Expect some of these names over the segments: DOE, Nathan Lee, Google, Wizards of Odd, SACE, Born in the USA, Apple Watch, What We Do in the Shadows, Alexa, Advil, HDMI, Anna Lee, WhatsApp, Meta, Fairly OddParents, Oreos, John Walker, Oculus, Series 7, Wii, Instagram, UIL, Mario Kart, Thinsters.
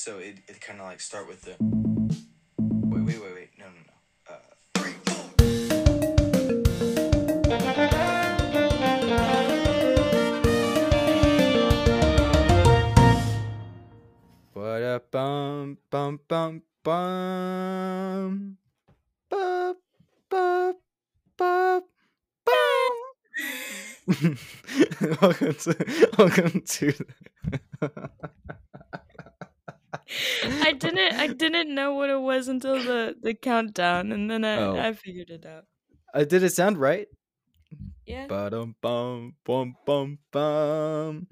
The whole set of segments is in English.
So it kind of like start with the... Wait. No. What a bum. Bop, bop, bop, bum. Welcome to I didn't know what it was until the countdown, and then I figured it out. Did it sound right? Yeah. Ba-dum, bum, bum, bum, bum.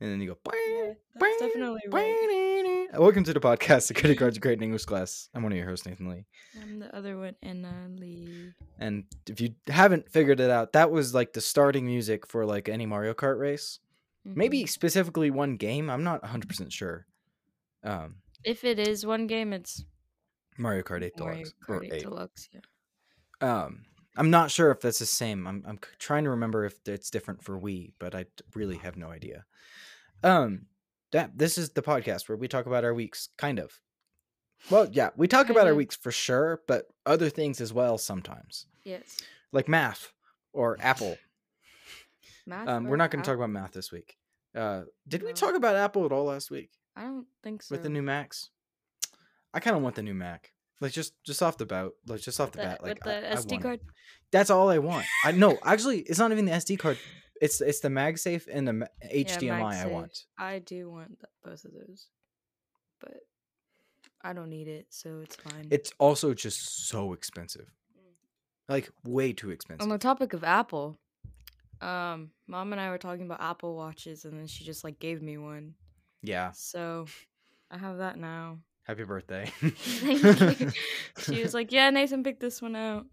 And then you go. Yeah, that's definitely right. Welcome to the podcast, The Credit Cards of Great in English Class. I'm one of your hosts, Nathan Lee. I'm the other one, Anna Lee. And if you haven't figured it out, that was like the starting music for like any Mario Kart race. Mm-hmm. Maybe specifically one game. I'm not 100% sure. If it is one game, it's Mario Kart 8 Deluxe. Yeah. I'm not sure if that's the same. I'm trying to remember if it's different for Wii, but I really have no idea. This is the podcast where we talk about our weeks, kind of. Well, yeah, we talk about our weeks for sure, but other things as well sometimes. Yes. Like math or Apple. We're not going to talk about math this week. Did we talk about Apple at all last week? I don't think so. With the new Macs, I kind of want the new Mac. Like just off the bat, like the SD card. That's all I want. Actually, it's not even the SD card. It's the MagSafe and the HDMI. MagSafe. I want. I do want both of those, but I don't need it, so it's fine. It's also just so expensive, like way too expensive. On the topic of Apple, Mom and I were talking about Apple Watches, and then she just like gave me one. Yeah. So I have that now. Happy birthday. Thank you. She was like, yeah, Nathan picked this one out.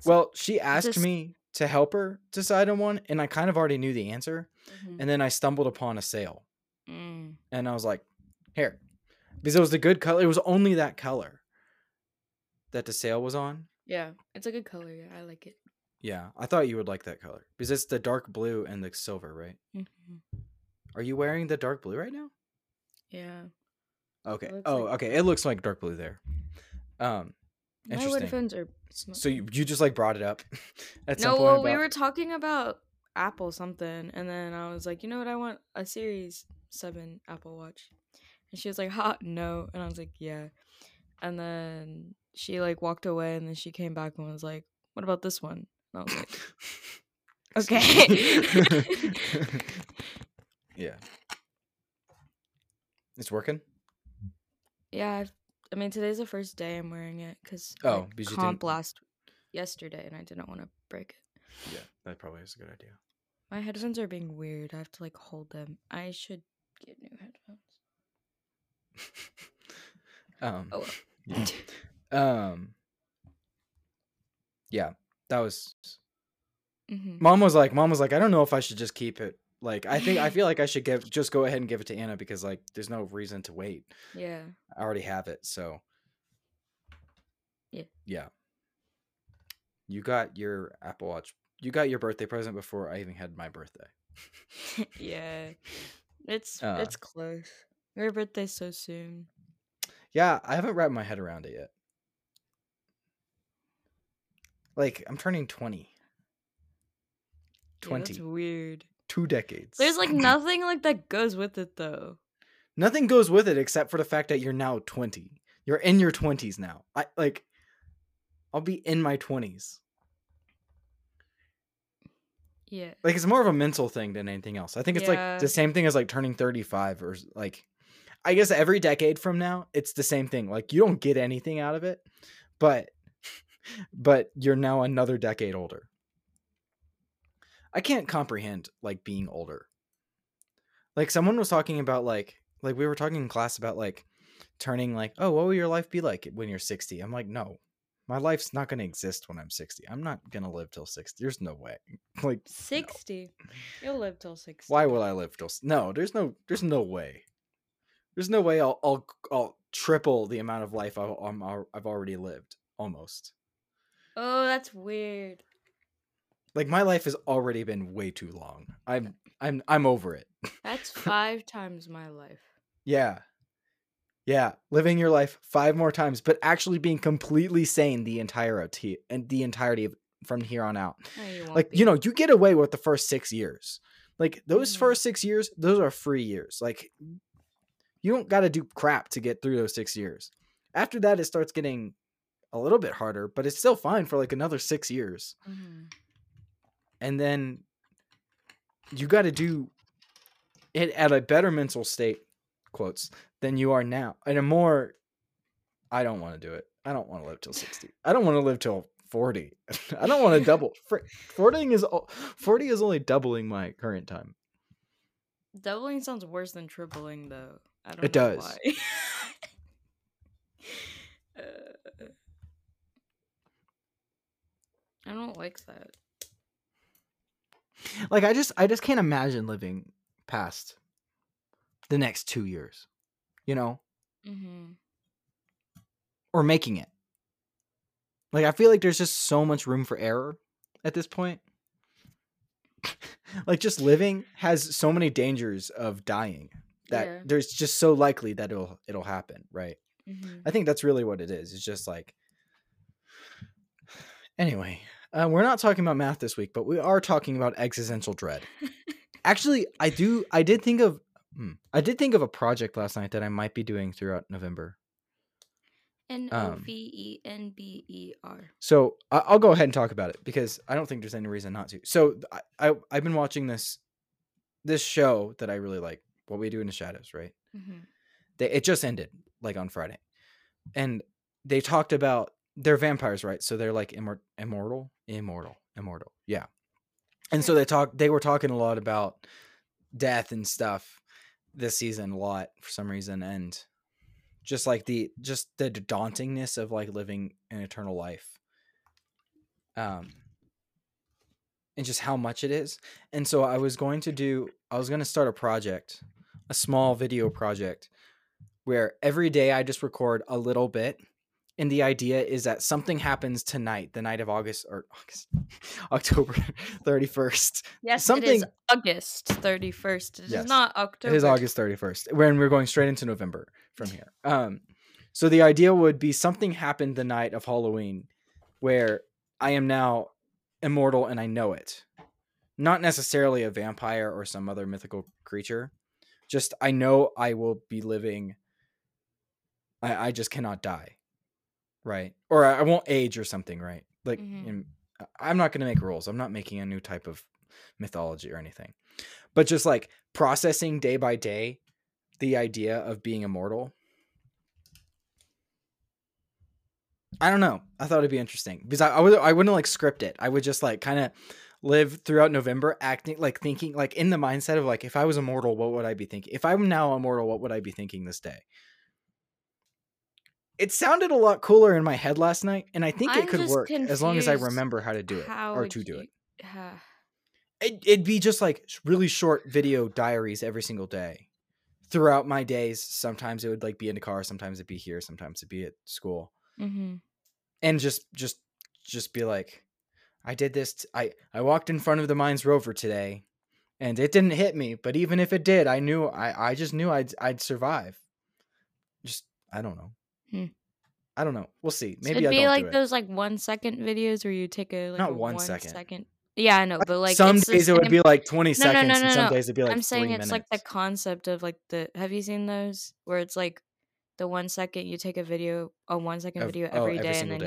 So well, she asked me to help her decide on one, and I kind of already knew the answer. Mm-hmm. And then I stumbled upon a sale. Mm. And I was like, here. Because it was the good color. It was only that color that the sale was on. Yeah. It's a good color. Yeah, I like it. Yeah. I thought you would like that color. Because it's the dark blue and the silver, right? Mm-hmm. Are you wearing the dark blue right now? Yeah. Okay. Okay. It looks like dark blue there. My headphones are smoking. So you just like brought it up. We were talking about Apple something, and then I was like, you know what? I want a Series 7 Apple Watch, and she was like, "Ha, no," and I was like, "Yeah," and then she like walked away, and then she came back and was like, "What about this one?" And I was like, "Okay." Yeah. It's working? Yeah. I mean, today's the first day I'm wearing it because yesterday and I didn't want to break it. Yeah, that probably is a good idea. My headphones are being weird. I have to like hold them. I should get new headphones. Yeah. Yeah, that was... Mm-hmm. Mom was like, I don't know if I should just keep it. Like, I feel like I should go ahead and give it to Anna because, like, there's no reason to wait. Yeah. I already have it, so. Yeah. Yeah. You got your Apple Watch. You got your birthday present before I even had my birthday. Yeah. It's close. Your birthday's so soon. Yeah, I haven't wrapped my head around it yet. Like, I'm turning 20. Yeah, that's weird. 2 decades. There's like nothing like that goes with it though. Nothing goes with it except for the fact that you're now 20. You're in your 20s now. I'll be in my 20s. Yeah. Like it's more of a mental thing than anything else. I think it's like the same thing as like turning 35 or like I guess every decade from now, it's the same thing. Like you don't get anything out of it, but you're now another decade older. I can't comprehend like being older. Like someone was talking about like we were talking in class about like turning like, oh, what will your life be like when you're 60? I'm like, no, my life's not going to exist when I'm 60. I'm not going to live till 60. There's no way. Like 60. No. You'll live till 60. Why will I live till? No, there's no way. There's no way I'll triple the amount of life I've already lived almost. Oh, that's weird. Like my life has already been way too long. I'm over it. That's 5 times my life. Yeah. Yeah, living your life 5 more times, but actually being completely sane the entirety of from here on out. No, like, you know, you get away with the first 6 years. Like those first 6 years, those are free years. Like you don't got to do crap to get through those 6 years. After that, it starts getting a little bit harder, but it's still fine for like another 6 years. Mm-hmm. And then you got to do it at a better mental state, quotes, than you are now. And a more, I don't want to do it. I don't want to live till 60. I don't want to live till 40. I don't want to double. 40 is only doubling my current time. Doubling sounds worse than tripling, though. I don't know. It does. Why. I don't like that. Like I just can't imagine living past the next 2 years, you know, or making it. Like I feel like there's just so much room for error at this point. Like just living has so many dangers of dying that there's just so likely that it'll happen, right? Mm-hmm. I think that's really what it is. It's just like, anyway, we're not talking about math this week, but we are talking about existential dread. Actually, I did think of a project last night that I might be doing throughout November. Novenber. So I'll go ahead and talk about it because I don't think there's any reason not to. So I've been watching this show that I really like, What We Do in the Shadows, right? Mm-hmm. It just ended like on Friday, and they talked about they're vampires, right? So they're like immortal. Yeah. And so they were talking a lot about death and stuff this season, a lot for some reason. And just like the dauntingness of like living an eternal life. And just how much it is. And so I was going to start a project, a small video project, where every day I just record a little bit. And the idea is that something happens tonight, the night of October 31st. Yes, it is August 31st. It is not October. It is August 31st, when we're going straight into November from here. So the idea would be something happened the night of Halloween where I am now immortal and I know it. Not necessarily a vampire or some other mythical creature. Just I know I will be living. I just cannot die. Right. Or I won't age or something. Right. Like I'm not going to make rules. I'm not making a new type of mythology or anything, but just like processing day by day, the idea of being immortal. I don't know. I thought it'd be interesting because I wouldn't like script it. I would just like kind of live throughout November acting like thinking like in the mindset of like, if I was immortal, what would I be thinking? If I'm now immortal, what would I be thinking this day? It sounded a lot cooler in my head last night, and I think it could work as long as I remember how to do it It'd be just like really short video diaries every single day throughout my days. Sometimes it would like be in the car. Sometimes it'd be here. Sometimes it'd be at school and just be like, I did this. I walked in front of the Mines Rover today and it didn't hit me. But even if it did, I knew I just knew I'd survive. Just, I don't know. I don't know. We'll see. Maybe so it'd be like those like 1 second videos where you take a like not 1 second. Yeah, I know, but like some days it would be like 20 seconds, and some days it'd be like 3 minutes. I'm saying it's like the concept of like the. Have you seen those where it's like the 1 second you take a 1 second video every day, and then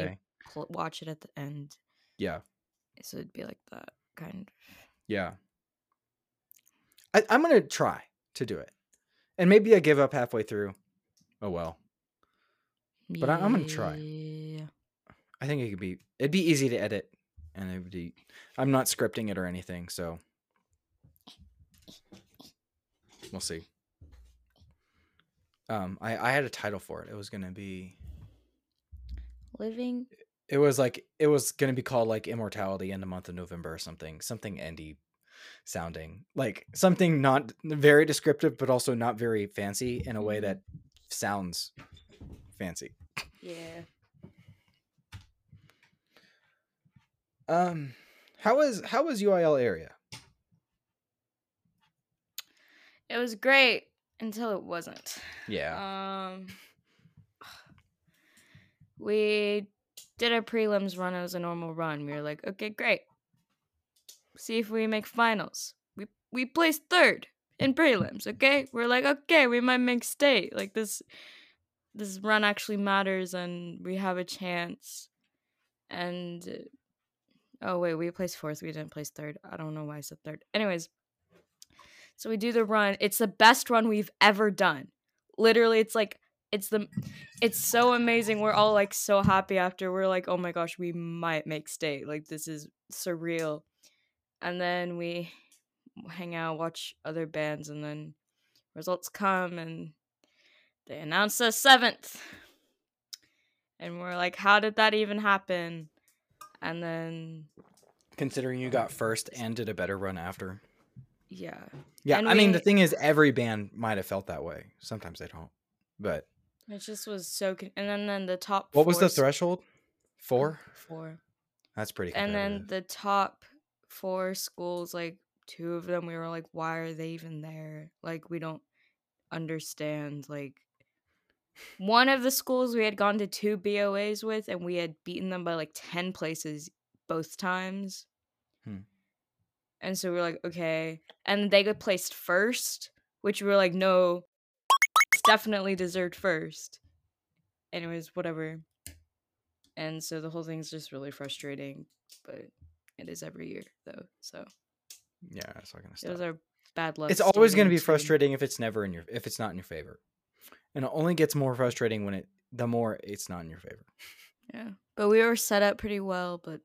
you watch it at the end. Yeah. So it'd be like that kind of. Yeah. I'm gonna try to do it, and maybe I give up halfway through. Oh well. But I'm going to try. I think it'd be easy to edit, and I'm not scripting it or anything, so we'll see. I had a title for it. It was going to be Living. It was going to be called like Immortality in the Month of November or something. Something indie sounding. Like something not very descriptive, but also not very fancy in a way that sounds fancy. Yeah. How was UIL area? It was great until it wasn't. Yeah. We did our prelims run as a normal run. We were like, okay, great. See if we make finals. We placed third in prelims, okay? We're like, okay, we might make state. Like, this run actually matters, and we have a chance. And, oh, wait, we placed fourth. We didn't place third. I don't know why I said third. Anyways, so we do the run. It's the best run we've ever done. Literally, it's like, it's so amazing. We're all, like, so happy after. We're like, oh, my gosh, we might make state. Like, this is surreal. And then we hang out, watch other bands, and then results come, and they announce us 7th. And we're like, how did that even happen? And then... Considering you got first and did a better run after. Yeah. Yeah, and I mean, the thing is, every band might have felt that way. Sometimes they don't, but... It just was so... And then the top four... What was the threshold? 4? 4. That's pretty competitive. And then the top 4 schools, like, 2 of them, we were like, why are they even there? Like, we don't understand, like... One of the schools we had gone to 2 BOAs with, and we had beaten them by like 10 places both times. Hmm. And so we were like, okay. And they got placed first, which we were like, no, definitely deserved first. Anyways, whatever. And so the whole thing's just really frustrating, but it is every year though. So yeah, it's not gonna stop. It was our bad luck. It's always gonna be frustrating if it's never in your if it's not in your favor. And it only gets more frustrating when the more it's not in your favor. Yeah. But we were set up pretty well, but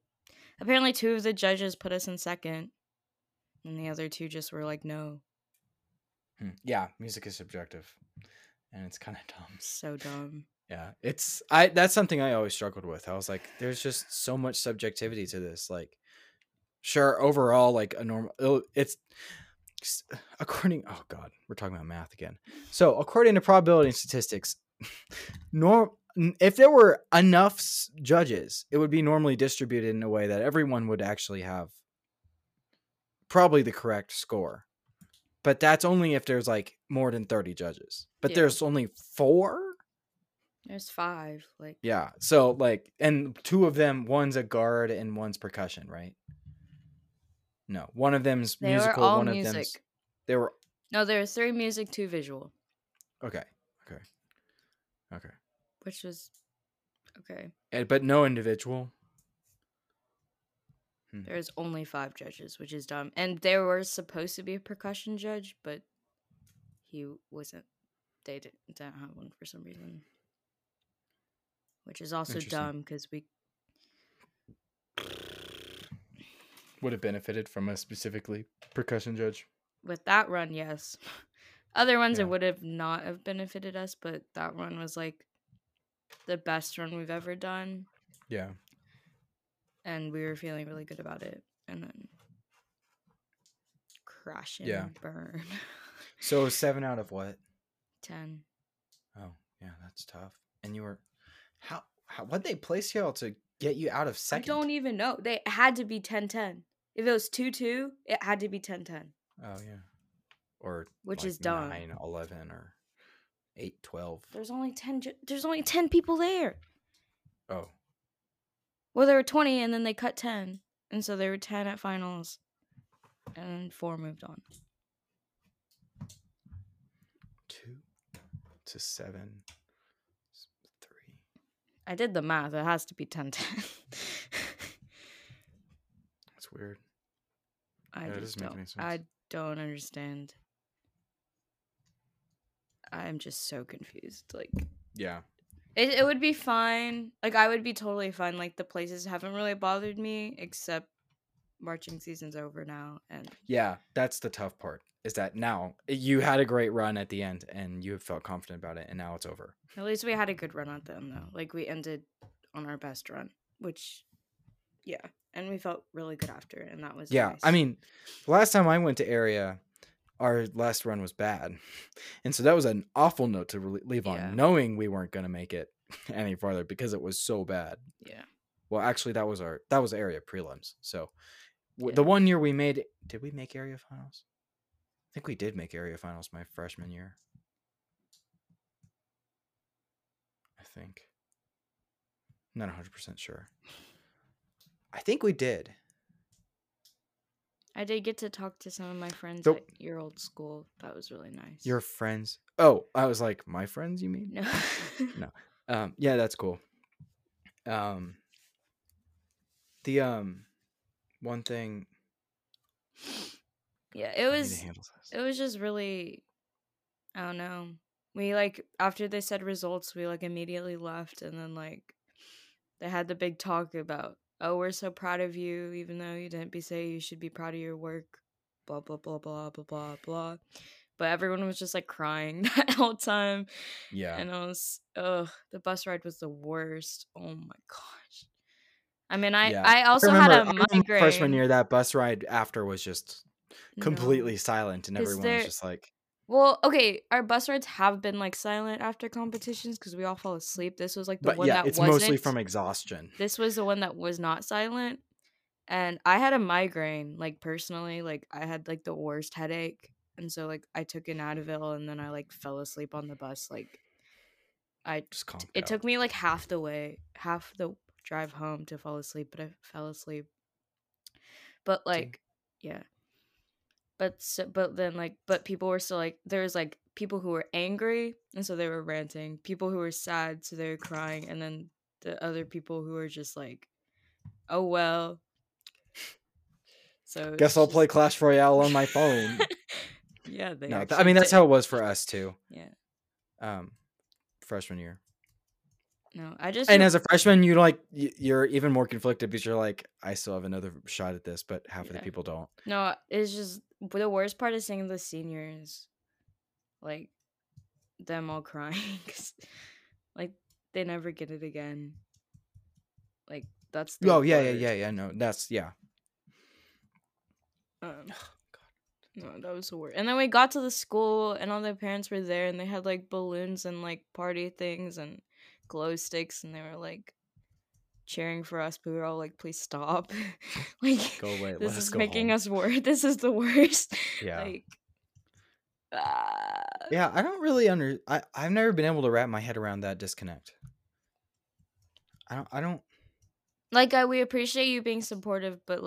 apparently 2 of the judges put us in second. And the other 2 just were like, no. Yeah, music is subjective. And it's kind of dumb. So dumb. Yeah. That's something I always struggled with. I was like, there's just so much subjectivity to this. Like, sure, overall, like a normal it's according oh god, we're talking about math again. So according to probability and statistics, if there were enough judges, it would be normally distributed in a way that everyone would actually have probably the correct score. But that's only if there's like more than 30 judges. But yeah. There's only 4? There's 5. Like yeah. So like and 2 of them, one's a guard and one's percussion, right? No, one of them's musical, one of them's... They were... No, there were 3 music, 2 visual. Okay. Which was... Okay. But no individual? There's only 5 judges, which is dumb. And there was supposed to be a percussion judge, but he wasn't. They didn't have one for some reason. Which is also dumb, because we... would have benefited from a specifically percussion judge. With that run, yes. Other ones, yeah. It would have not have benefited us, but that run was like the best run we've ever done. Yeah. And we were feeling really good about it. And then crash and burn. So 7 out of what? 10. Oh, yeah, that's tough. And you were... How what'd they place y'all to get you out of second? I don't even know. They had to be 10-10. If it was 2-2, it had to be 10-10. Oh, yeah. Or which like is dumb. 9-11 or 8-12. There's only 10 people there. Oh. Well, there were 20, and then they cut 10. And so there were 10 at finals. And 4 moved on. 2-7. 3. I did the math. It has to be 10-10. That's weird. I don't understand. I'm just so confused. Like, yeah, it would be fine. Like, I would be totally fine. Like, the places haven't really bothered me, except marching season's over now. And yeah, that's the tough part. Is that now you had a great run at the end, and you felt confident about it, and now it's over. At least we had a good run at the end, though. Like, we ended on our best run, which, yeah. And we felt really good after, and that was nice. I mean, last time I went to area, our last run was bad. And so that was an awful note to leave on, knowing we weren't going to make it any farther because it was so bad. Yeah. Well, actually, that was area prelims. So the one year we made, did we make area finals? I think we did make area finals my freshman year. I think. I'm not 100% sure. I think we did. I did get to talk to some of my friends at your old school. That was really nice. Your friends? Oh, I was like, my friends, you mean? No. No. Yeah, that's cool. The one thing. Yeah, it was just really, I don't know. We after they said results, we immediately left, and then they had the big talk about, oh, we're so proud of you, even though you didn't say you should be proud of your work, blah, blah, blah, blah, blah, blah, blah. But everyone was just crying that whole time. Yeah. And I was, the bus ride was the worst. Oh my gosh. I mean, I also had a migraine. Freshman year, that bus ride after was just completely silent, and everyone was just like. Well, okay, our bus rides have been silent after competitions because we all fall asleep. This was that wasn't. It's mostly from exhaustion. This was the one that was not silent, and I had a migraine. Personally, I had the worst headache, and so I took an Advil, and then I fell asleep on the bus. I just calmed down. It took me half the drive home to fall asleep, but I fell asleep. But yeah. But people were still there was people who were angry, and so they were ranting, people who were sad, so they were crying, and then the other people who were just oh well. So guess I'll play Clash Royale on my phone. Yeah, that's how it was for us too. Yeah. Freshman year. No, as a freshman, you're even more conflicted because you're I still have another shot at this, but half of the people don't. No, it's just the worst part is seeing the seniors, them all crying because, they never get it again. That's the no, that's yeah. God, no, that was the worst. And then we got to the school, and all the parents were there, and they had balloons and party things and glow sticks, and they were cheering for us, but we were all please stop. Go away. This is making us worse. This is the worst. Yeah. Yeah, I don't really I've never been able to wrap my head around that disconnect. I don't we appreciate you being supportive, but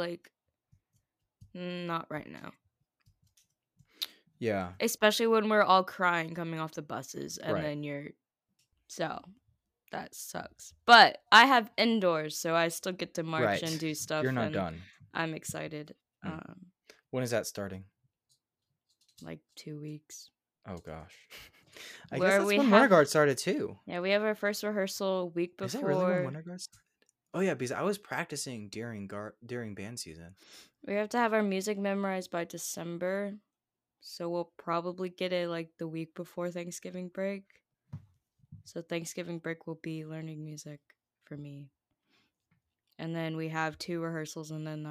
not right now. Yeah. Especially when we're all crying coming off the buses, and then you're so that sucks. But I have indoors, so I still get to march and do stuff. You're not done. I'm excited. When is that starting? 2 weeks. Oh, gosh. I guess that's when Winter Guard started, too. Yeah, we have our first rehearsal week before. Is that really when Winter Guard started? Oh, yeah, because I was practicing during band season. We have to have our music memorized by December, so we'll probably get it, the week before Thanksgiving break. So Thanksgiving break will be learning music for me. And then we have 2 rehearsals, and then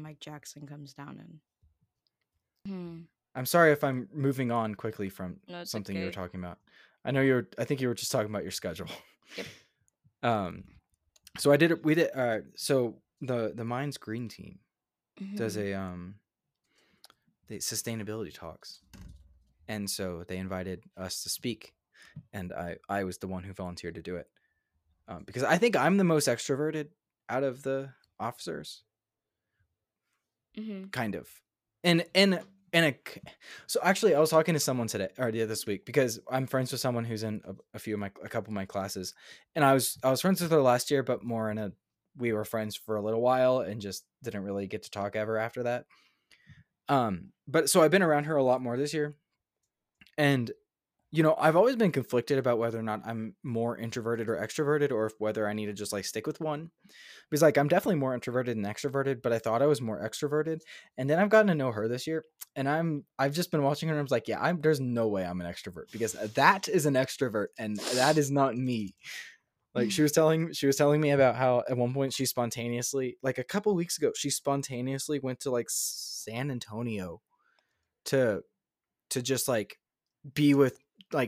Mike Jackson comes down and I'm sorry if I'm moving on quickly from something you were talking about. I think you were just talking about your schedule. Yep. So the Minds Green team does a the sustainability talks. And so they invited us to speak. And I was the one who volunteered to do it because I think I'm the most extroverted out of the officers, kind of. So actually, I was talking to someone today or this week because I'm friends with someone who's in a couple of my classes, and I was friends with her last year, but more we were friends for a little while and just didn't really get to talk ever after that. But so I've been around her a lot more this year, and. I've always been conflicted about whether or not I'm more introverted or extroverted, or if whether I need to just stick with one. Because I'm definitely more introverted than extroverted, but I thought I was more extroverted. And then I've gotten to know her this year, and I've just been watching her, and I was like, yeah, there's no way I'm an extrovert, because that is an extrovert and that is not me. She was telling me about how at one point she spontaneously, a couple weeks ago, she spontaneously went to San Antonio to just be with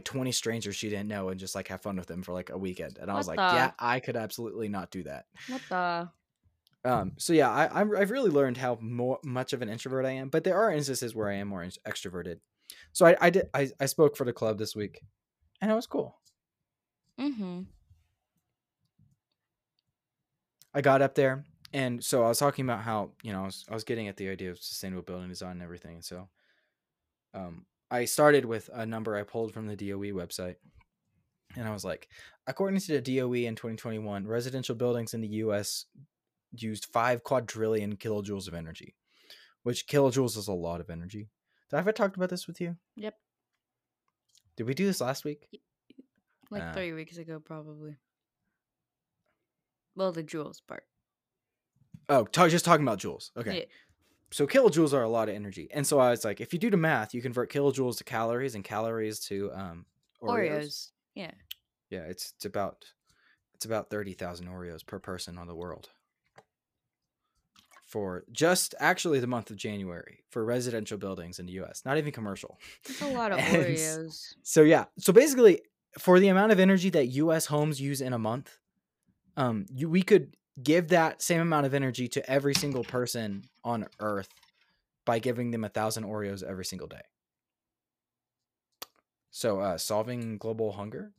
20 strangers she didn't know and just have fun with them for a weekend. And I was yeah, I could absolutely not do that. What the? So yeah, I've really learned how much of an introvert I am, but there are instances where I am more extroverted. So I spoke for the club this week, and it was cool. I got up there, and so I was talking about how, you know, I was getting at the idea of sustainable building design and everything. And so I started with a number I pulled from the DOE website. And I was like, according to the DOE in 2021, residential buildings in the U.S. used 5 quadrillion kilojoules of energy, which kilojoules is a lot of energy. Did I ever talk about this with you? Yep. Did we do this last week? Like 3 weeks ago, probably. Well, the joules part. Oh, just talking about joules. Okay. Yeah. So kilojoules are a lot of energy. And so I was like, if you do the math, you convert kilojoules to calories and calories to Oreos. Yeah. Yeah, it's about 30,000 Oreos per person on the world. For just actually the month of January for residential buildings in the US, not even commercial. That's a lot of Oreos. So yeah, so basically for the amount of energy that US homes use in a month, we could give that same amount of energy to every single person on Earth by giving them 1,000 Oreos every single day. So solving global hunger,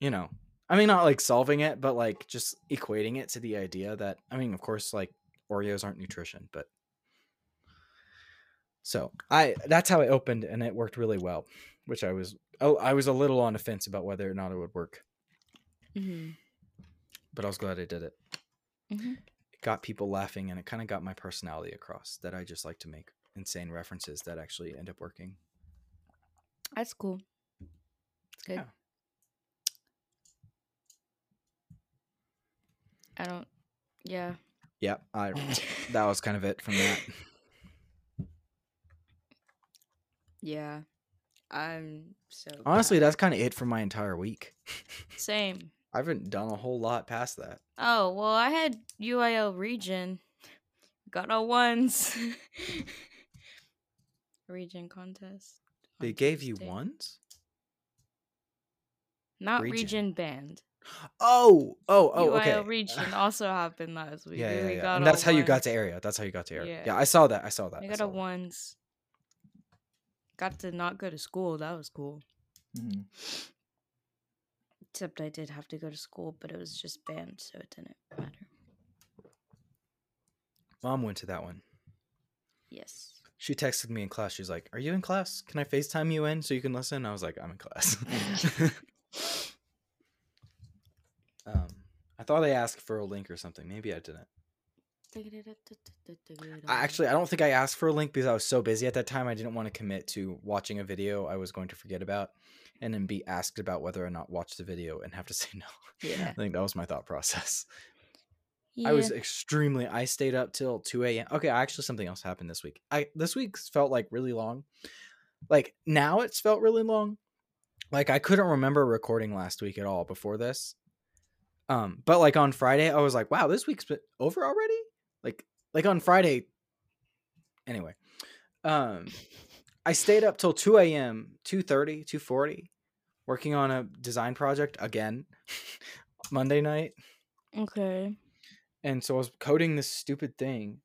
you know, I mean, not like solving it, but like just equating it to the idea that, I mean, of course, like Oreos aren't nutrition, but so that's how it opened, and it worked really well, which I was a little on the fence about whether or not it would work, mm-hmm. but I was glad I did it. Mm-hmm. It got people laughing, and it kind of got my personality across that I just like to make insane references that actually end up working. That's cool. It's good. Yeah. That was kind of it from that. Yeah. I'm so honestly bad. That's kind of it for my entire week. Same. I haven't done a whole lot past that. Oh, well, I had UIL region. Got no ones. Region contest. They gave you ones? Not region band. Oh, okay. UIL region also happened last week. Yeah. Got, and that's how ones. You got to area. That's how you got to area. Yeah, I saw that. I got a ones. Got to not go to school. That was cool. Mm-hmm. Except I did have to go to school, but it was just banned, so it didn't matter. Mom went to that one. Yes. She texted me in class. She's like, "Are you in class? Can I FaceTime you in so you can listen?" I was like, "I'm in class." I thought I asked for a link or something. Maybe I didn't. I don't think I asked for a link because I was so busy at that time. I didn't want to commit to watching a video I was going to forget about and then be asked about whether or not watch the video and have to say no. Yeah. I think that was my thought process. Yeah. I stayed up till 2 a.m. Okay, actually something else happened this week. This week felt like really long. Like now it's felt really long. Like I couldn't remember recording last week at all before this. But like on Friday, I was like, wow, this week's been over already? Like on Friday. Anyway, I stayed up till 2 a.m., 2:30, 2:40, working on a design project again Monday night. Okay. And so I was coding this stupid thing,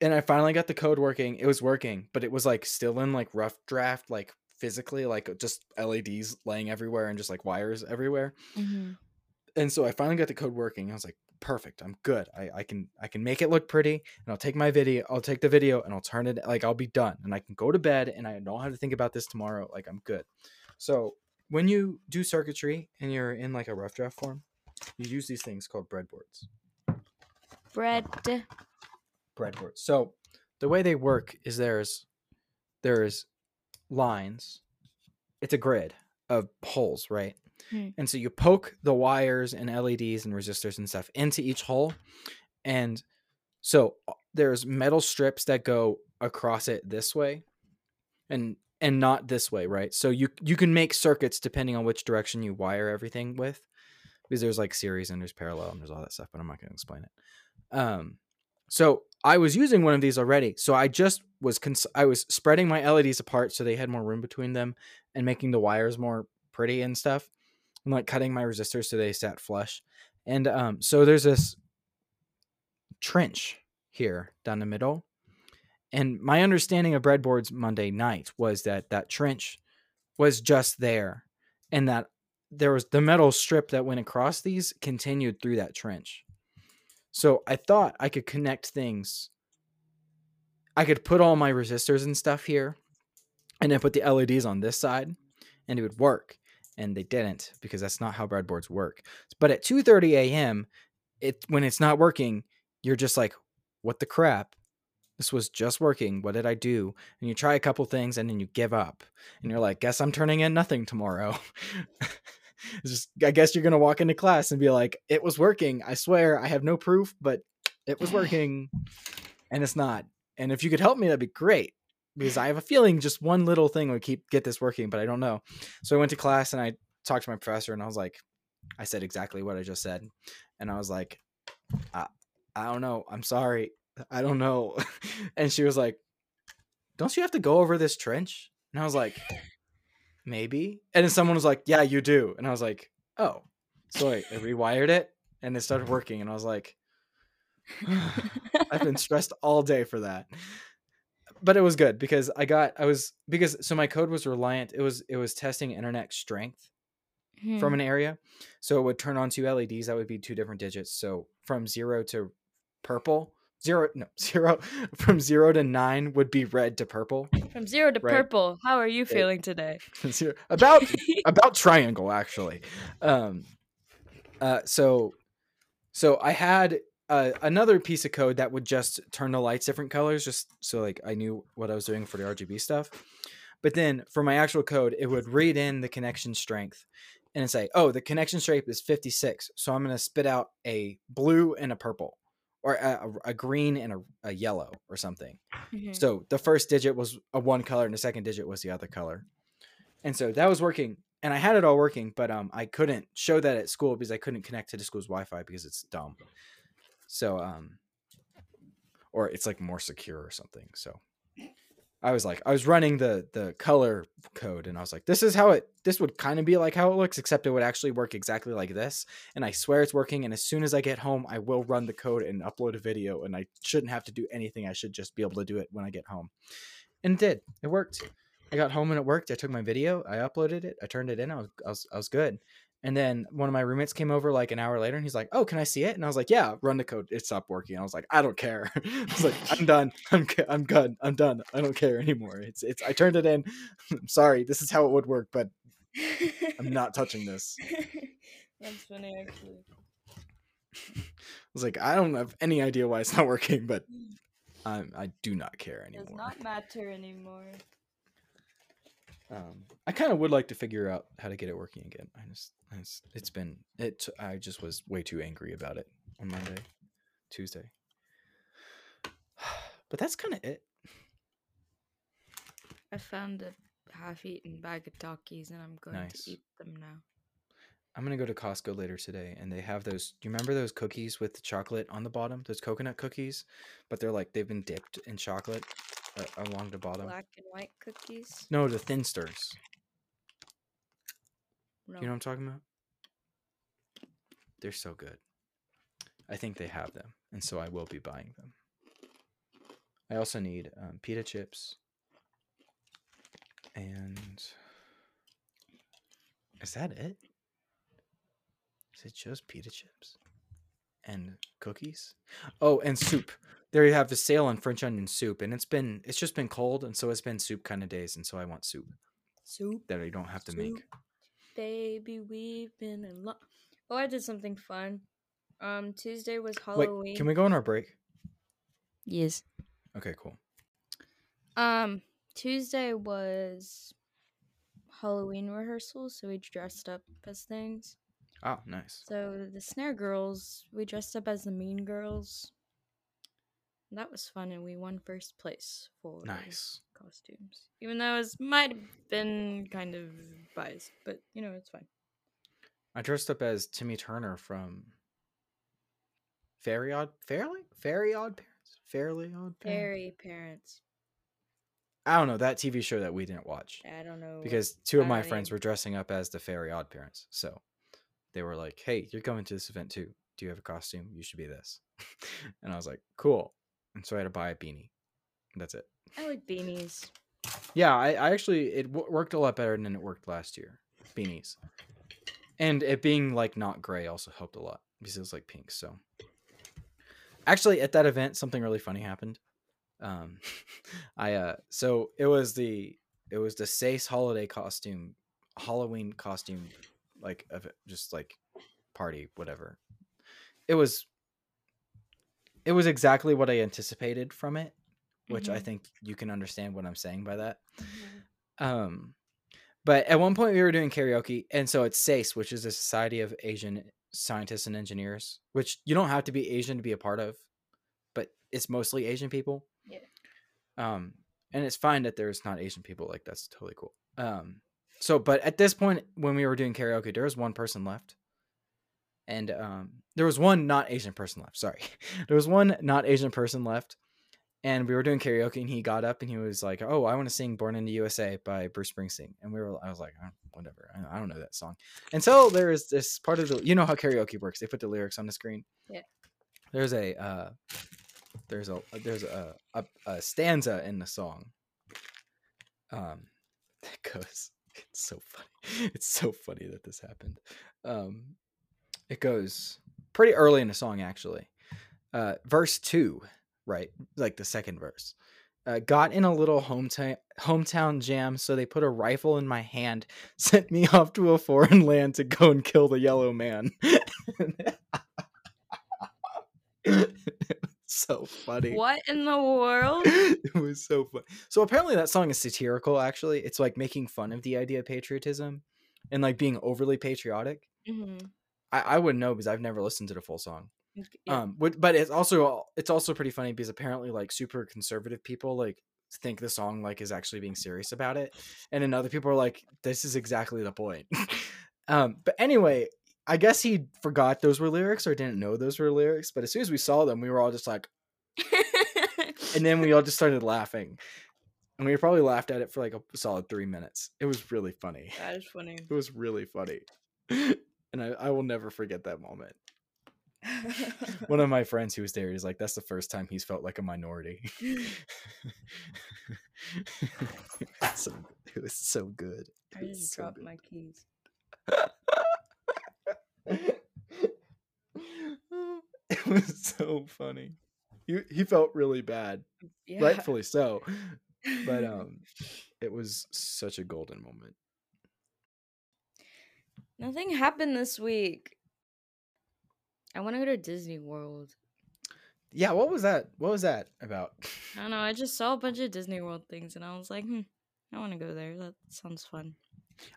and I finally got the code working. It was working, but it was like still in like rough draft, like physically, like just LEDs laying everywhere and just like wires everywhere. Mm-hmm. And so I finally got the code working. I was like, perfect. I'm good. I can make it look pretty, and I'll take the video and I'll turn it. Like I'll be done, and I can go to bed, and I don't have to think about this tomorrow. Like I'm good. So when you do circuitry and you're in like a rough draft form, you use these things called breadboards. Breadboards. So the way they work is there's lines. It's a grid of holes, right? Hmm. And so you poke the wires and LEDs and resistors and stuff into each hole. And so there's metal strips that go across it this way and not this way, right? So you can make circuits depending on which direction you wire everything with. Because there's like series and there's parallel and there's all that stuff, but I'm not going to explain it. So I was using one of these already. So I just was I was spreading my LEDs apart so they had more room between them and making the wires more pretty and stuff. And like cutting my resistors so they sat flush. And so there's this trench here down the middle. And my understanding of breadboards Monday night was that trench was just there, and that there was the metal strip that went across these continued through that trench. So I thought I could connect things. I could put all my resistors and stuff here and then put the LEDs on this side and it would work. And they didn't, because that's not how breadboards work. But at 2:30 a.m., when it's not working, you're just like, what the crap? This was just working. What did I do? And you try a couple things and then you give up. And you're like, guess I'm turning in nothing tomorrow. I guess you're going to walk into class and be like, it was working. I swear, I have no proof, but it was working. And it's not. And if you could help me, that'd be great. Because I have a feeling just one little thing would get this working, but I don't know. So I went to class and I talked to my professor and I was like, I said exactly what I just said. And I was like, I don't know. I'm sorry. I don't know. And she was like, don't you have to go over this trench? And I was like, maybe. And then someone was like, yeah, you do. And I was like, oh. So I rewired it and it started working. And I was like, I've been stressed all day for that. But it was good because so my code was reliant. It was testing internet strength from an area. So it would turn on two LEDs. That would be two different digits. So from from 0 to 9 would be red to purple. From 0 to purple. How are you feeling today? About triangle, actually. So I had another piece of code that would just turn the lights different colors, just so like I knew what I was doing for the RGB stuff. But then for my actual code, it would read in the connection strength and say, oh, the connection strength is 56. So I'm going to spit out a blue and a purple, or a green and a yellow or something. Mm-hmm. So the first digit was a one color and the second digit was the other color. And so that was working and I had it all working, but I couldn't show that at school because I couldn't connect to the school's Wi-Fi because it's dumb. So, or it's like more secure or something. So I was running the color code and I was like, this would kind of be like how it looks, except it would actually work exactly like this. And I swear it's working. And as soon as I get home, I will run the code and upload a video and I shouldn't have to do anything. I should just be able to do it when I get home. And it did, it worked. I got home and it worked. I took my video, I uploaded it, I turned it in. I was good. And then one of my roommates came over like an hour later and he's like, oh, can I see it? And I was like, yeah, run the code. It stopped working. I was like, I don't care. I was like, I'm done. I'm good. I'm done. I don't care anymore. I turned it in. I'm sorry. This is how it would work, but I'm not touching this. That's funny, actually. I was like, I don't have any idea why it's not working, but I do not care anymore. It does not matter anymore. I kind of would like to figure out how to get it working again. I just was way too angry about it on Tuesday. But that's kind of it. I found a half-eaten bag of Takis and I'm going to eat them now. I'm going to go to Costco later today and they have those, do you remember those cookies with the chocolate on the bottom? Those coconut cookies, but they've been dipped in chocolate. Along the bottom. Black and white cookies? No, the Thinsters. No. You know what I'm talking about? They're so good. I think they have them, and so I will be buying them. I also need pita chips. And is that it? Is it just pita chips? And cookies? Oh, and soup. There you have the sale on French onion soup, and it's just been cold, and so it's been soup kind of days, and so I want soup. Soup that I don't have to make. Baby, we've been in love. Oh, I did something fun. Tuesday was Halloween. Wait, can we go on our break? Yes. Okay, cool. Tuesday was Halloween rehearsal, so we dressed up as things. Oh, nice. So the Snare Girls, we dressed up as the Mean Girls. That was fun, and we won first place for costumes. Even though it might have been kind of biased, but, you know, it's fine. I dressed up as Timmy Turner from Fairly OddParents. I don't know, that TV show that we didn't watch. I don't know. Because two of my friends were dressing up as the Fairly OddParents, so they were like, hey, you're coming to this event too. Do you have a costume? You should be this. And I was like, cool. And so I had to buy a beanie. That's it. I like beanies. Yeah, I actually, it worked a lot better than it worked last year. Beanies. And it being like not gray also helped a lot because it was like pink. So actually at that event, something really funny happened. So it was the SACE holiday costume, Halloween costume, like of just like party, whatever. It was exactly what I anticipated from it, which I think you can understand what I'm saying by that. Mm-hmm. But at one point we were doing karaoke, and so it's SACE, which is the Society of Asian Scientists and Engineers, which you don't have to be Asian to be a part of, but it's mostly Asian people. Yeah. And it's fine that there's not Asian people. Like, that's totally cool. But at this point when we were doing karaoke, there was one person left. And there was one not Asian person left. Sorry. There was one not Asian person left. And we were doing karaoke, and he got up and he was like, "Oh, I want to sing Born in the USA by Bruce Springsteen." And I was like, "Oh, whatever. I don't know that song." And so there is this part of the, you know how karaoke works. They put the lyrics on the screen. Yeah. There's a stanza in the song. That goes, it's so funny. It's so funny that this happened. It goes pretty early in the song, actually. Verse 2. Right, like the second verse. Got in a little hometown jam, so they put a rifle in my hand, sent me off to a foreign land to go and kill the yellow man. So funny. What in the world? It was so funny. So apparently that song is satirical, actually. It's like making fun of the idea of patriotism and like being overly patriotic. Mm-hmm. I wouldn't know because I've never listened to the full song. Yeah. But it's also pretty funny because apparently like super conservative people like think the song like is actually being serious about it, and then other people are like, this is exactly the point. But anyway, I guess he forgot those were lyrics or didn't know those were lyrics, but as soon as we saw them we were all just like and then we all just started laughing, and we probably laughed at it for like a solid 3 minutes. It was really funny. That is funny. It was really funny. And I will never forget that moment. One of my friends who was there is like, that's the first time he's felt like a minority. It was so good. I just dropped my keys. It was so funny. He felt really bad. Yeah. Rightfully so. But it was such a golden moment. Nothing happened this week. I want to go to Disney World. Yeah, what was that about? I don't know. I just saw a bunch of Disney World things, and I was like, I want to go there. That sounds fun.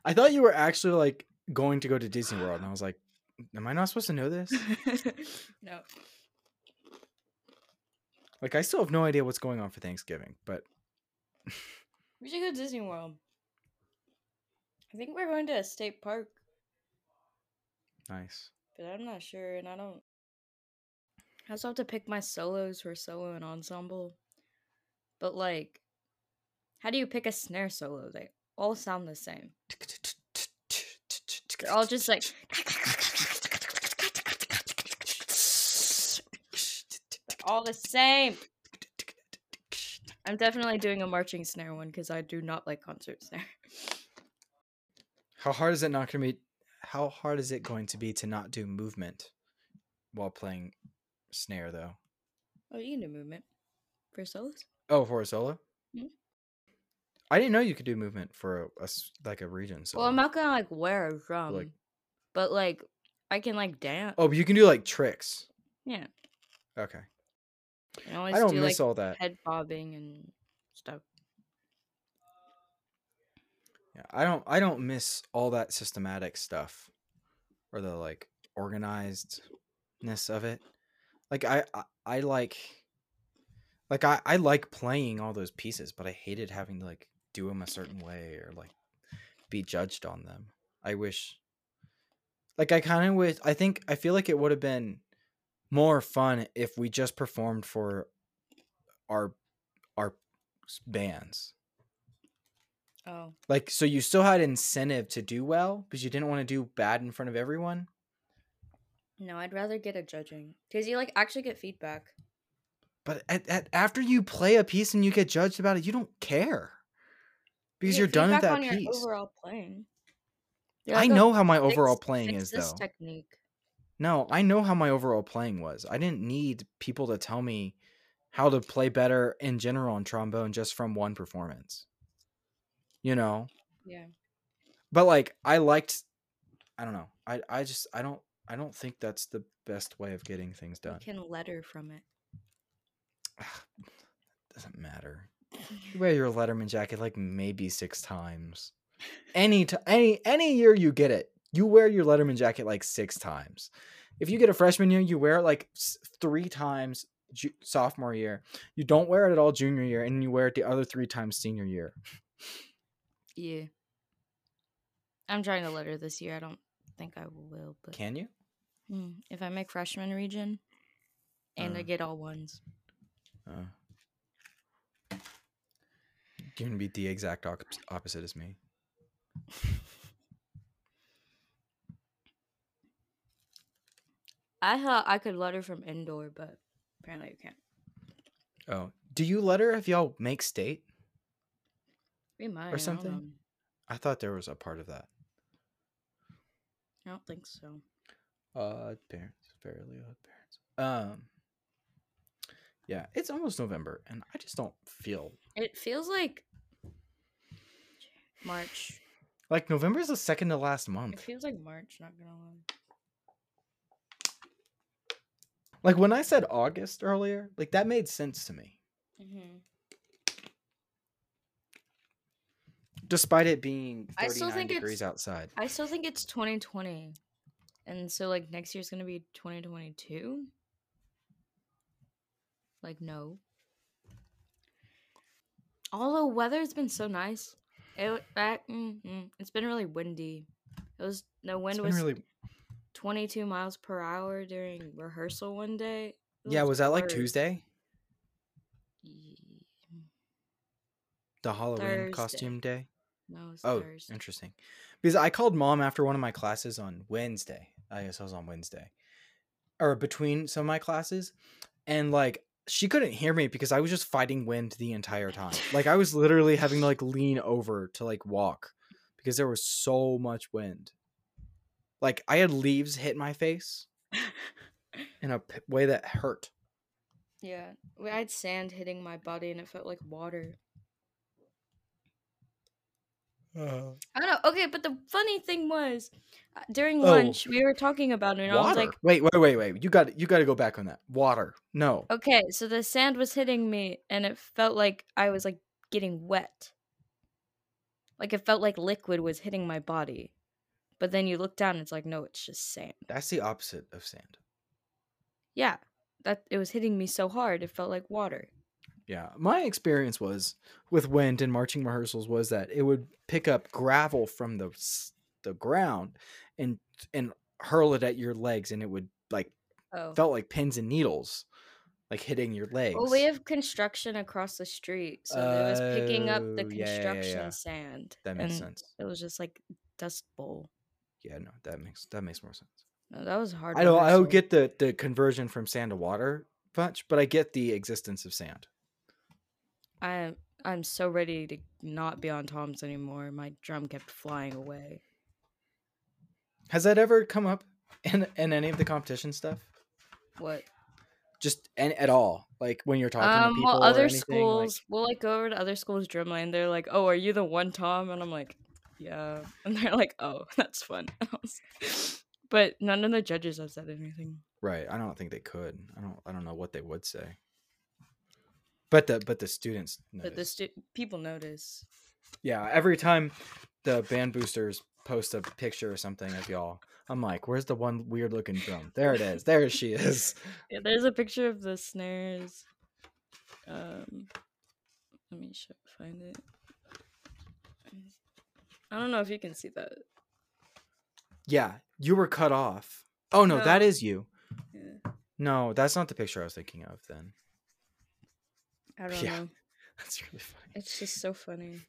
I thought you were actually like going to go to Disney World, and I was like, am I not supposed to know this? No. Like, I still have no idea what's going on for Thanksgiving, but we should go to Disney World. I think we're going to a state park. Nice. But I'm not sure, and I also have to pick my solos for solo and ensemble. But, like, how do you pick a snare solo? They all sound the same. They're all just like... They're all the same! I'm definitely doing a marching snare one, because I do not like concert snare. How hard is it going to be to not do movement while playing snare, though? Oh, you can do movement. For solos? Oh, for a solo? Mm-hmm. I didn't know you could do movement for a region solo. Well, I'm not going to, like, wear a drum. Like... But, like, I can, like, dance. Oh, but you can do, like, tricks. Yeah. Okay. I don't miss all that. Head bobbing and stuff. Yeah, I don't miss all that systematic stuff or the like organizedness of it. Like I like playing all those pieces, but I hated having to like do them a certain way or like be judged on them. I feel like it would have been more fun if we just performed for our bands. Oh. Like, so you still had incentive to do well because you didn't want to do bad in front of everyone? No, I'd rather get a judging because you like actually get feedback. But after you play a piece and you get judged about it, you don't care because you're done with that piece. Overall playing. You're I like, know oh, how my fix, overall playing fix is this though. Technique. No, I know how my overall playing was. I didn't need people to tell me how to play better in general on trombone just from one performance. You know? Yeah. But like, I liked, I don't know. I don't think that's the best way of getting things done. You can letter from it. Doesn't matter. You wear your Letterman jacket like maybe 6 times. Any year you get it, you wear your Letterman jacket like 6 times. If you get a freshman year, you wear it like 3 times sophomore year. You don't wear it at all junior year, and you wear it the other 3 times senior year. Yeah. I'm trying to letter this year. I don't think I will. But can you? If I make freshman region, and I get all ones. You're going to be the exact opposite as me. I thought I could letter from indoor, but apparently you can't. Oh. Do you letter if y'all make state? We might. Or something? I thought there was a part of that. I don't think so. Fairly OddParents. Yeah, it's almost November, and I just don't feel... It feels like March. Like, November is the second to last month. It feels like March, not gonna lie. Like, when I said August earlier, like, that made sense to me. Mm-hmm. Despite it being 39 degrees outside. I still think it's 2020. And so, like, next year's gonna be 2022? Like, no. Although weather's been so nice. It's been really windy. The wind was really... 22 miles per hour during rehearsal one day. Was that like Tuesday? The Halloween Thursday. Costume day? No, it's Thursday. Interesting. Because I called mom after one of my classes on Wednesday. I guess I was on Wednesday. Or between some of my classes. And like, she couldn't hear me because I was just fighting wind the entire time. Like, I was literally having to like lean over to like walk because there was so much wind. Like, I had leaves hit my face in a way that hurt. Yeah. I had sand hitting my body and it felt like water. I don't know. Okay, but the funny thing was, during lunch we were talking about it, and water. I was like, "Wait! You got to go back on that. Water, no." Okay, so the sand was hitting me, and it felt like I was like getting wet. Like it felt like liquid was hitting my body, but then you look down, and it's like, no, it's just sand. That's the opposite of sand. Yeah, that it was hitting me so hard, it felt like water. Yeah, my experience was with wind and marching rehearsals was that it would pick up gravel from the ground and hurl it at your legs, and it would like felt like pins and needles, like hitting your legs. Well, we have construction across the street, so it was picking up the construction sand. That makes sense. It was just like dust bowl. Yeah, no, that makes more sense. No, that was hard. I don't get the conversion from sand to water much, but I get the existence of sand. I'm so ready to not be on toms anymore. My drum kept flying away. Has that ever come up in any of the competition stuff? What? Just at all? Like when you're talking to people other or anything? Schools, like... We'll like go over to other schools' drumline. They're like, oh, are you the one tom? And I'm like, yeah. And they're like, oh, that's fun. But none of the judges have said anything. Right. I don't think they could. I don't know what they would say. But the students notice. But the people notice. Yeah, every time the band boosters post a picture or something of y'all, I'm like, where's the one weird looking drum? There it is. There she is. Yeah, there's a picture of the snares. Let me find it. I don't know if you can see that. Yeah, you were cut off. Oh, no, that is you. Yeah. No, that's not the picture I was thinking of then. I don't know. That's really funny. It's just so funny.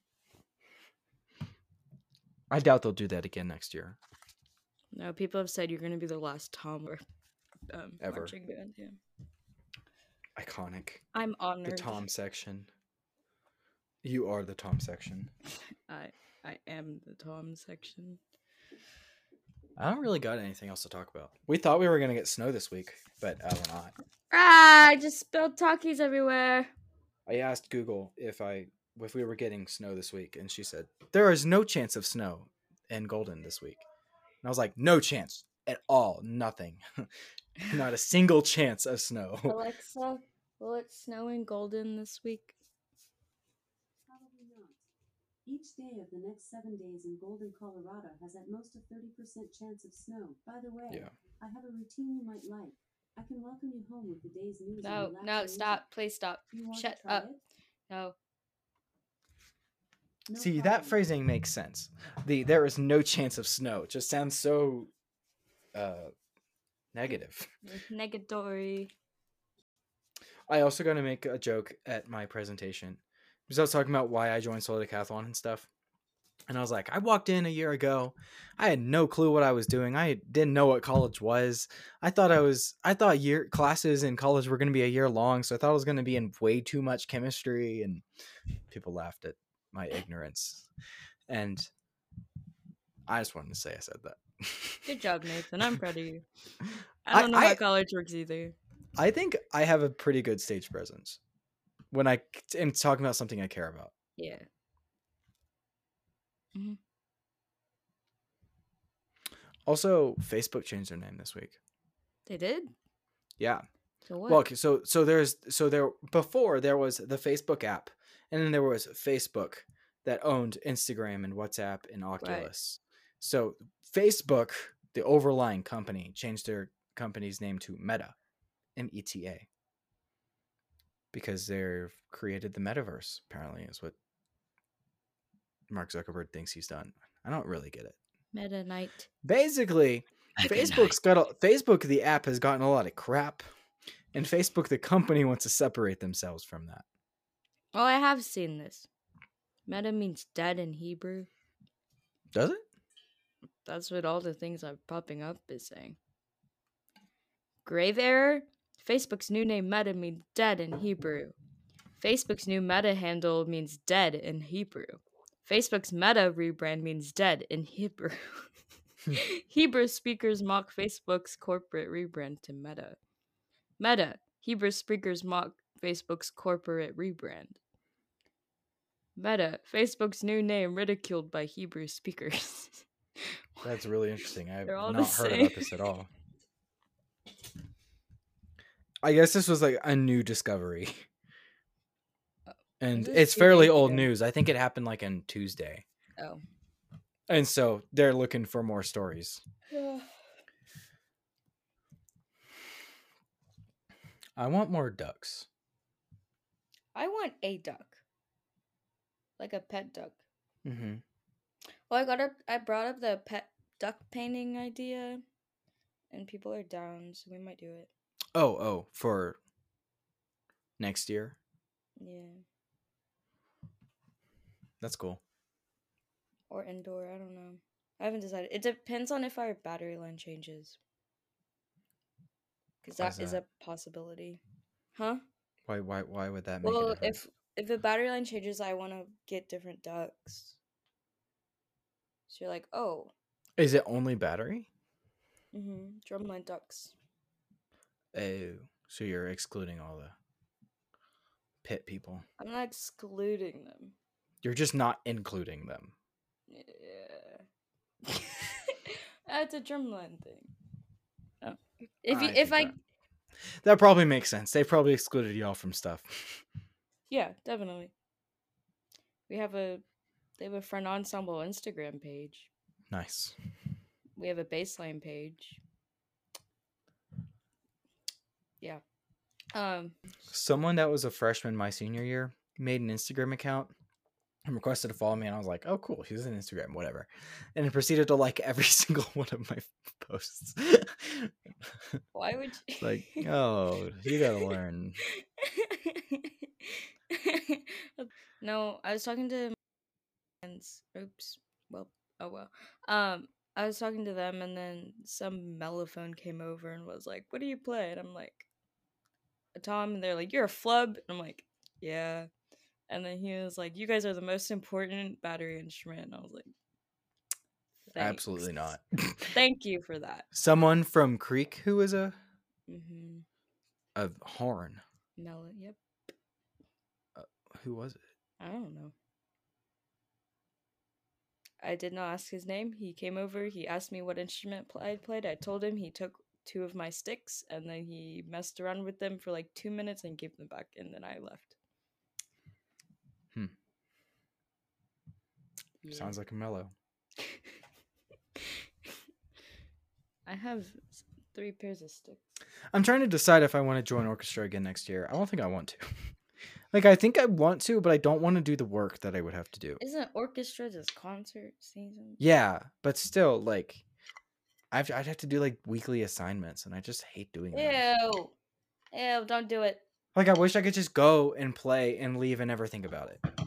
I doubt they'll do that again next year. No, people have said you're going to be the last tom or ever. Marching band. Yeah. Iconic. I'm honored. The tom section. You are the tom section. I am the tom section. I don't really got anything else to talk about. We thought we were going to get snow this week, but we're not. Ah, I just spilled Takis everywhere. I asked Google if we were getting snow this week, and she said, there is no chance of snow in Golden this week. And I was like, no chance at all. Nothing. Not a single chance of snow. Alexa, will it snow in Golden this week? Probably not. Each day of the next 7 days in Golden, Colorado has at most a 30% chance of snow. By the way, yeah. I have a routine you might like. I can welcome you home with the day's news. No, stop. Please stop. Shut up. No. See, that phrasing makes sense. There is no chance of snow. It just sounds so negative. Negatory. I also got to make a joke at my presentation. Because I was talking about why I joined Soul Decathlon and stuff. And I was like, I walked in a year ago. I had no clue what I was doing. I didn't know what college was. I thought classes in college were going to be a year long. So I thought I was going to be in way too much chemistry. And people laughed at my ignorance. And I just wanted to say I said that. Good job, Nathan. I'm proud of you. I don't know how college works either. I think I have a pretty good stage presence when I am talking about something I care about. Yeah. Mm-hmm. Also, Facebook changed their name this week. They did? Yeah. So what? Well, okay, there was the Facebook app, and then there was Facebook that owned Instagram and WhatsApp and Oculus. Right. So Facebook, the overlying company, changed their company's name to Meta, M-E-T-A, because they've created the metaverse. Apparently, is what Mark Zuckerberg thinks he's done. I don't really get it. Meta Knight. Basically, Facebook, the app, has gotten a lot of crap, and Facebook, the company, wants to separate themselves from that. Oh, I have seen this. Meta means dead in Hebrew. Does it? That's what all the things I'm popping up is saying. Grave error? Facebook's new name Meta means dead in Hebrew. Facebook's new Meta handle means dead in Hebrew. Facebook's Meta rebrand means dead in Hebrew. Hebrew speakers mock Facebook's corporate rebrand to Meta. Meta. Hebrew speakers mock Facebook's corporate rebrand. Meta. Facebook's new name ridiculed by Hebrew speakers. That's really interesting. I've not heard about this at all. I guess this was like a new discovery. And it's fairly old news. I think it happened like on Tuesday. Oh. And so they're looking for more stories. Yeah. I want more ducks. I want a duck. Like a pet duck. Mm-hmm. Well, I brought up the pet duck painting idea. And people are down, so we might do it. Oh, for next year? Yeah. That's cool. Or indoor, I don't know. I haven't decided. It depends on if our battery line changes. Because that is a possibility. Huh? Why would that make a difference? Well, if the battery line changes, I want to get different ducks. So you're like, oh. Is it only battery? Mm-hmm. Drumline ducks. Oh, so you're excluding all the pit people. I'm not excluding them. You're just not including them. Yeah. That's a drumline thing. Oh. That probably makes sense. They probably excluded y'all from stuff. Yeah, definitely. They have a front ensemble Instagram page. Nice. We have a baseline page. Yeah. Someone that was a freshman my senior year made an Instagram account and requested to follow me, and I was like, oh cool, she's on Instagram, whatever, and it proceeded to like every single one of my posts. Why would you? Like, oh, you gotta learn. No, I was talking to my friends. Oops. Well, oh well. I was talking to them, and then some mellophone came over and was like, what do you play? And I'm like, a tom. And they're like, you're a flub. And I'm like, yeah. And then he was like, you guys are the most important battery instrument. And I was like, Thanks. Absolutely not. Thank you for that. Someone from Creek who is a horn. No, yep. Who was it? I don't know. I did not ask his name. He came over. He asked me what instrument I played. I told him. He took two of my sticks, and then he messed around with them for like 2 minutes and gave them back, and then I left. Yeah. Sounds like a mellow. I have 3 pairs of sticks. I'm trying to decide if I want to join orchestra again next year. I don't think I want to. Like, I think I want to, but I don't want to do the work that I would have to do. Isn't orchestra just concert season? Yeah, but still, like, I'd have to do, like, weekly assignments, and I just hate doing that. Ew. Ew, don't do it. Like, I wish I could just go and play and leave and never think about it.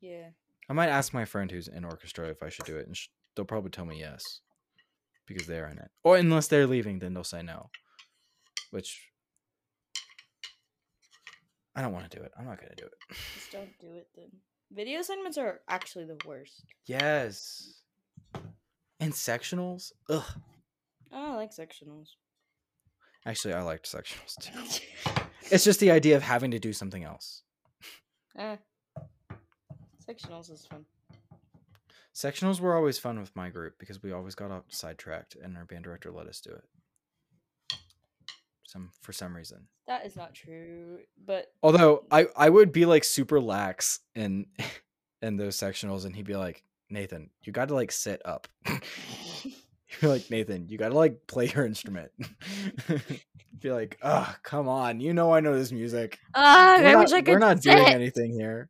Yeah. I might ask my friend who's in orchestra if I should do it, and they'll probably tell me yes, because they're in it. Or unless they're leaving, then they'll say no, which... I don't want to do it. I'm not going to do it. Just don't do it then. Video assignments are actually the worst. Yes. And sectionals? Ugh. Oh, I like sectionals. Actually, I liked sectionals too. It's just the idea of having to do something else. Sectionals is fun. Sectionals were always fun with my group because we always got sidetracked and our band director let us do it. For some reason. That is not true, but... Although, I would be, like, super lax in those sectionals, and he'd be like, Nathan, you gotta, like, sit up. You're like, Nathan, you gotta, like, play your instrument. Be like, oh, come on. You know I know this music. I wish I could sit. We're not doing anything here.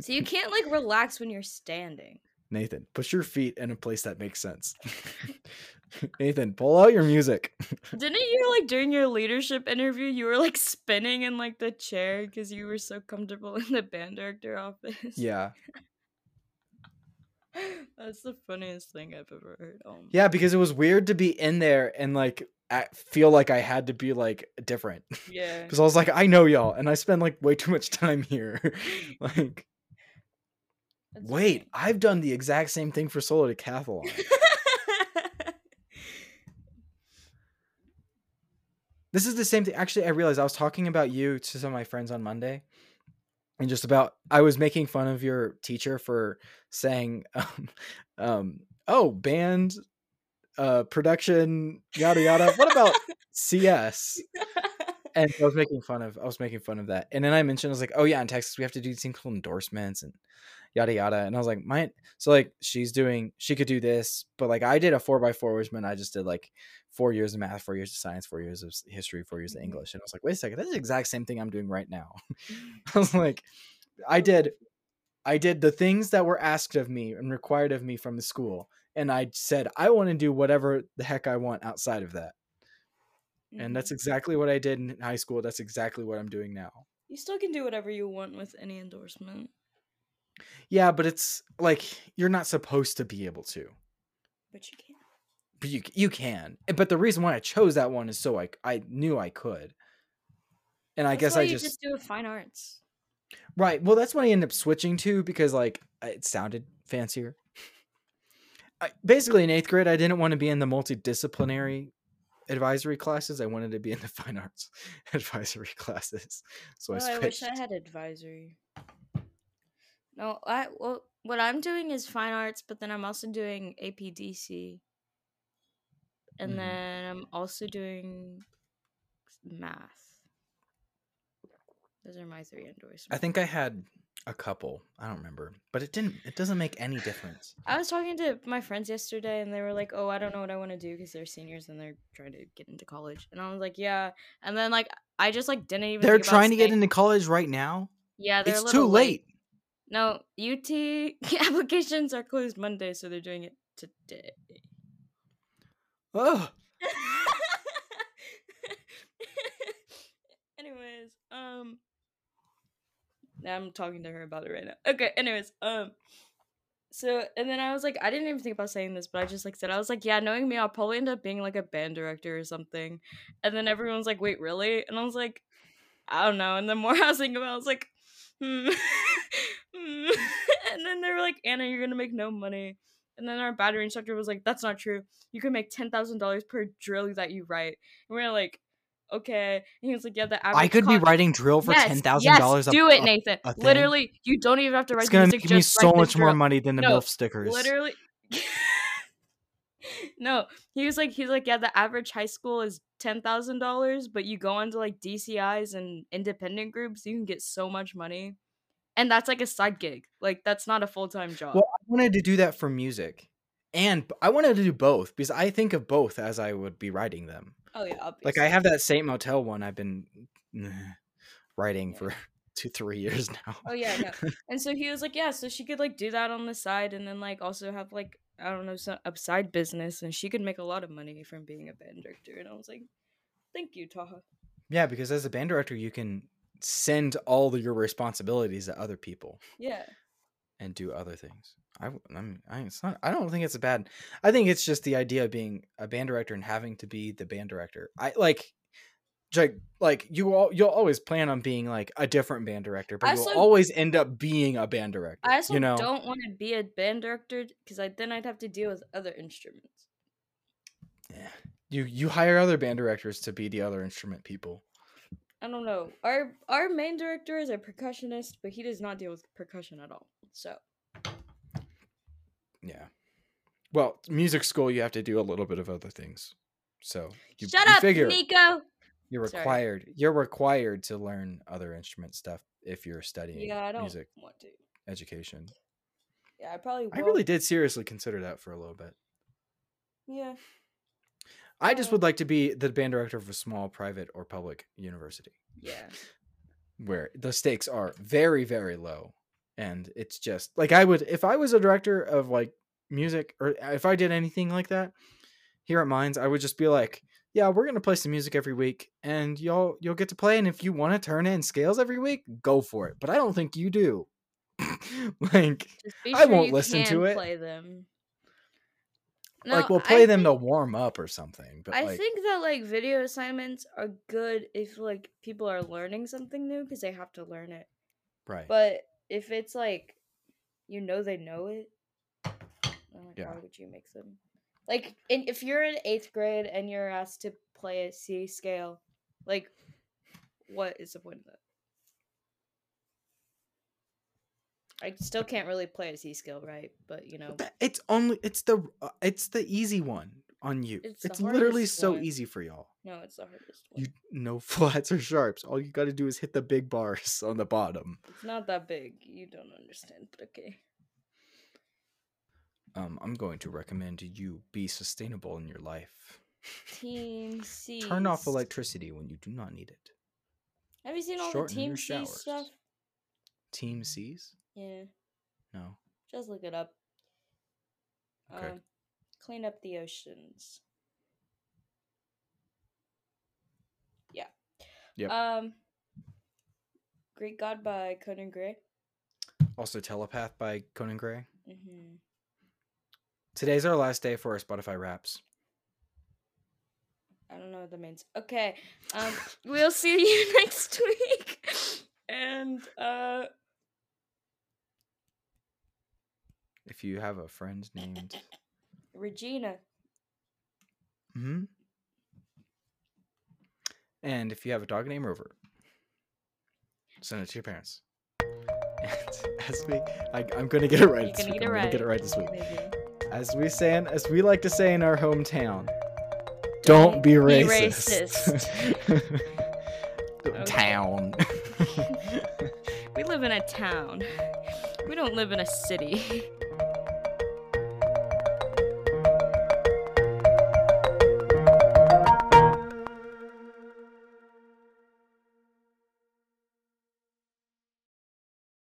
So you can't, like, relax when you're standing. Nathan, push your feet in a place that makes sense. Nathan, pull out your music. Didn't you, like, during your leadership interview, you were, like, spinning in, like, the chair because you were so comfortable in the band director office? Yeah. That's the funniest thing I've ever heard. Oh, yeah, because it was weird to be in there and, like, I feel like I had to be, like, different. Yeah. Because I was like, I know y'all, and I spend, like, way too much time here. Like... That's wait, funny. I've done the exact same thing for solo decathlon. This is the same thing. Actually, I realized I was talking about you to some of my friends on Monday, and just about I was making fun of your teacher for saying, "Oh, band, production, yada yada." What about CS? And I was making fun of that. And then I mentioned, I was like, oh yeah, in Texas we have to do things called endorsements and yada yada. And I was like, she could do this, but like I did a 4x4, which meant I just did like 4 years of math, 4 years of science, 4 years of history, 4 years of English. And I was like, wait a second, that's the exact same thing I'm doing right now. I was like, I did the things that were asked of me and required of me from the school. And I said, I want to do whatever the heck I want outside of that. And that's exactly what I did in high school. That's exactly what I'm doing now. You still can do whatever you want with any endorsement. Yeah, but it's like you're not supposed to be able to. But you can. But you can. But the reason why I chose that one is so I knew I could. And I guess I just do fine arts. Right. Well, that's what I ended up switching to because like it sounded fancier. Basically, in 8th grade, I didn't want to be in the multidisciplinary advisory classes. I wanted to be in the fine arts advisory classes, so I wish I had advisory. What I'm doing is fine arts, but then I'm also doing APDC, and then I'm also doing math. Those are my 3 endorsements. I think I had a couple. I don't remember, but it doesn't make any difference. I was talking to my friends yesterday and they were like, oh, I don't know what I want to do because they're seniors and they're trying to get into college. And I was like, yeah. And then like, I just like didn't even. They're trying to get into college right now. Yeah. It's too late. No, UT applications are closed Monday. So they're doing it today. Oh, anyways. I'm talking to her about it right now. Okay, anyways, so, and then I was like, I didn't even think about saying this, but I just, like, said, I was like, yeah, knowing me, I'll probably end up being, like, a band director or something, and then everyone's like, wait, really? And I was like, I don't know, and the more I was thinking about it, I was like, And then they were like, Anna, you're gonna make no money. And then our battery instructor was like, that's not true. You can make $10,000 per drill that you write. And we were like, okay. And he was like, yeah, the average I could be writing drill for $10,000. Yes, do it, Nathan. Literally, you don't even have to write. It's going to make me so much more money than the MILF stickers. Literally. No, he's like, yeah, the average high school is $10,000, but you go into like DCIs and independent groups, you can get so much money. And that's like a side gig. Like, that's not a full-time job. Well, I wanted to do that for music. And I wanted to do both because I think of both as I would be writing them. Oh, yeah. Obviously. Like, I have that Saint Motel one I've been writing for 2-3 years now. Oh, yeah. No. And so he was like, yeah, so she could like do that on the side and then like also have like, I don't know, some side business. And she could make a lot of money from being a band director. And I was like, thank you, Taha. Yeah, because as a band director, you can send all your responsibilities to other people. Yeah. And do other things. I don't think it's a bad. I think it's just the idea of being a band director and having to be the band director. I like you'll always plan on being like a different band director, but you'll always end up being a band director. I also don't want to be a band director because then I'd have to deal with other instruments. Yeah, you hire other band directors to be the other instrument people. I don't know. Our main director is a percussionist, but he does not deal with percussion at all. So. Yeah. Well, music school, you have to do a little bit of other things. So Shut up, Nico! You're required to learn other instrument stuff if you're studying music education. Yeah, I probably won't. I really did seriously consider that for a little bit. Yeah. I just would like to be the band director of a small private or public university. Yeah. Where the stakes are very, very low. And it's just like if I was a director of like music or if I did anything like that here at Mines, I would just be like, yeah, we're going to play some music every week and you'll get to play. And if you want to turn in scales every week, go for it. But I don't think you do. Like, I won't listen to it. Play them. No, like, we'll play them to warm up or something. But I think that, like, video assignments are good if, like, people are learning something new because they have to learn it. Right. But if it's, like, they know it, I'm like, why would you make them? Like, if you're in 8th grade and you're asked to play a C scale, like, what is the point of that? I still can't really play a C scale, right? But, it's the easy one on you. It's literally so easy for y'all. No, it's the hardest one. No flats or sharps. All you got to do is hit the big bars on the bottom. It's not that big. You don't understand, but okay. I'm going to recommend you be sustainable in your life. Team Seas. Turn off electricity when you do not need it. Have you seen all the Team Seas stuff? Team Seas? Yeah. No. Just look it up. Okay. Clean up the oceans. Yeah. Yep. Greek God by Conan Gray. Also Telepath by Conan Gray. Mm-hmm. Today's our last day for our Spotify Wraps. I don't know what that means. Okay. We'll see you next week. And if you have a friend named Regina. Mm-hmm. And if you have a dog named Rover, send it to your parents. And as I'm going to get it right. You're going to get it right this week. Maybe. As we like to say in our hometown, don't be racist. Town. We live in a town. We don't live in a city.